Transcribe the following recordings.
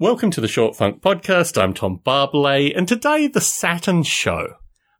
Welcome to the Short Funk Podcast. I'm Tom Barbalay, and today the Saturn Show.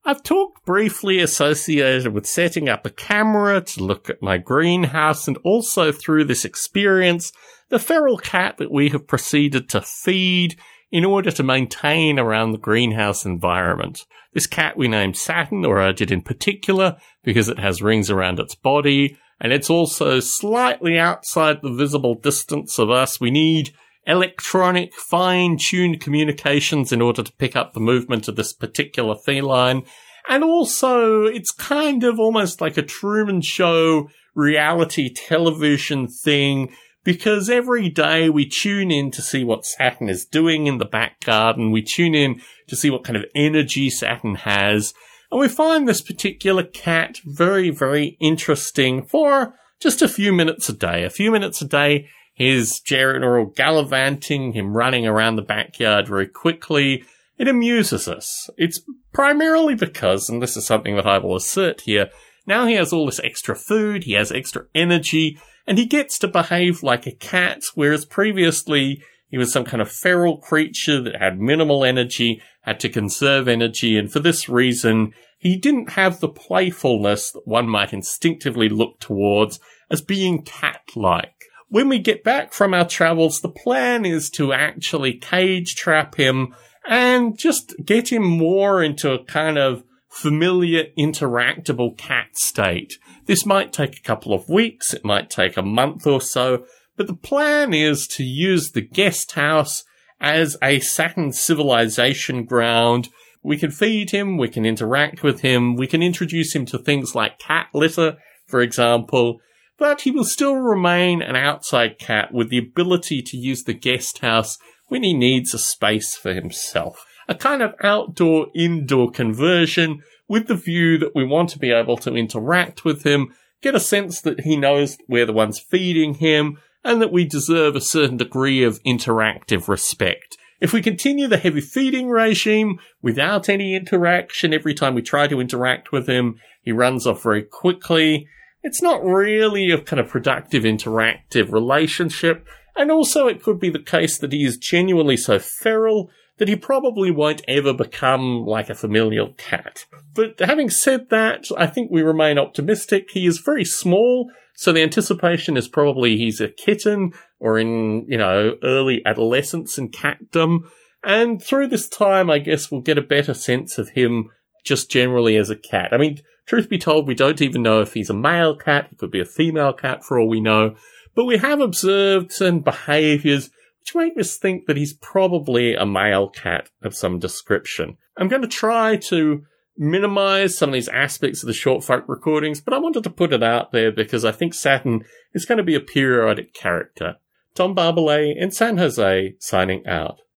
I've talked briefly associated with setting up a camera to look at my greenhouse, and also through this experience, the feral cat that we have proceeded to feed in order to maintain around the greenhouse environment. This cat we named Saturn, or I did in particular, because it has rings around its body, and it's also slightly outside the visible distance of us. We need electronic, fine-tuned communications in order to pick up the movement of this particular feline. And also, it's kind of almost like a Truman Show reality television thing, because every day we tune in to see what Saturn is doing in the back garden. We tune in to see what kind of energy Saturn has. And we find this particular cat very, very interesting for just a few minutes a day. A few minutes a day, his general gallivanting, him running around the backyard very quickly, it amuses us. It's primarily because, and this is something that I will assert here, now he has all this extra food, he has extra energy, and he gets to behave like a cat, whereas previously he was some kind of feral creature that had minimal energy, had to conserve energy, and for this reason, he didn't have the playfulness that one might instinctively look towards as being cat-like. When we get back from our travels, the plan is to actually cage trap him and just get him more into a kind of familiar, interactable cat state. This might take a couple of weeks, it might take a month or so, but the plan is to use the guest house as a Saturn civilization ground. We can feed him, we can interact with him, we can introduce him to things like cat litter, for example, but he will still remain an outside cat with the ability to use the guest house when he needs a space for himself. A kind of outdoor-indoor conversion with the view that we want to be able to interact with him, get a sense that he knows we're the ones feeding him, and that we deserve a certain degree of interactive respect. If we continue the heavy feeding regime without any interaction, every time we try to interact with him, he runs off very quickly. It's not really a kind of productive, interactive relationship, and also it could be the case that he is genuinely so feral that he probably won't ever become like a familial cat. But having said that, I think we remain optimistic. He is very small, so the anticipation is probably he's a kitten or in, early adolescence and catdom, and through this time, I guess we'll get a better sense of him just generally as a cat. I mean, truth be told, we don't even know if he's a male cat. He could be a female cat for all we know. But we have observed certain behaviours which make us think that he's probably a male cat of some description. I'm going to try to minimise some of these aspects of the short folk recordings, but I wanted to put it out there because I think Saturn is going to be a periodic character. Tom Barbalay in San Jose, signing out.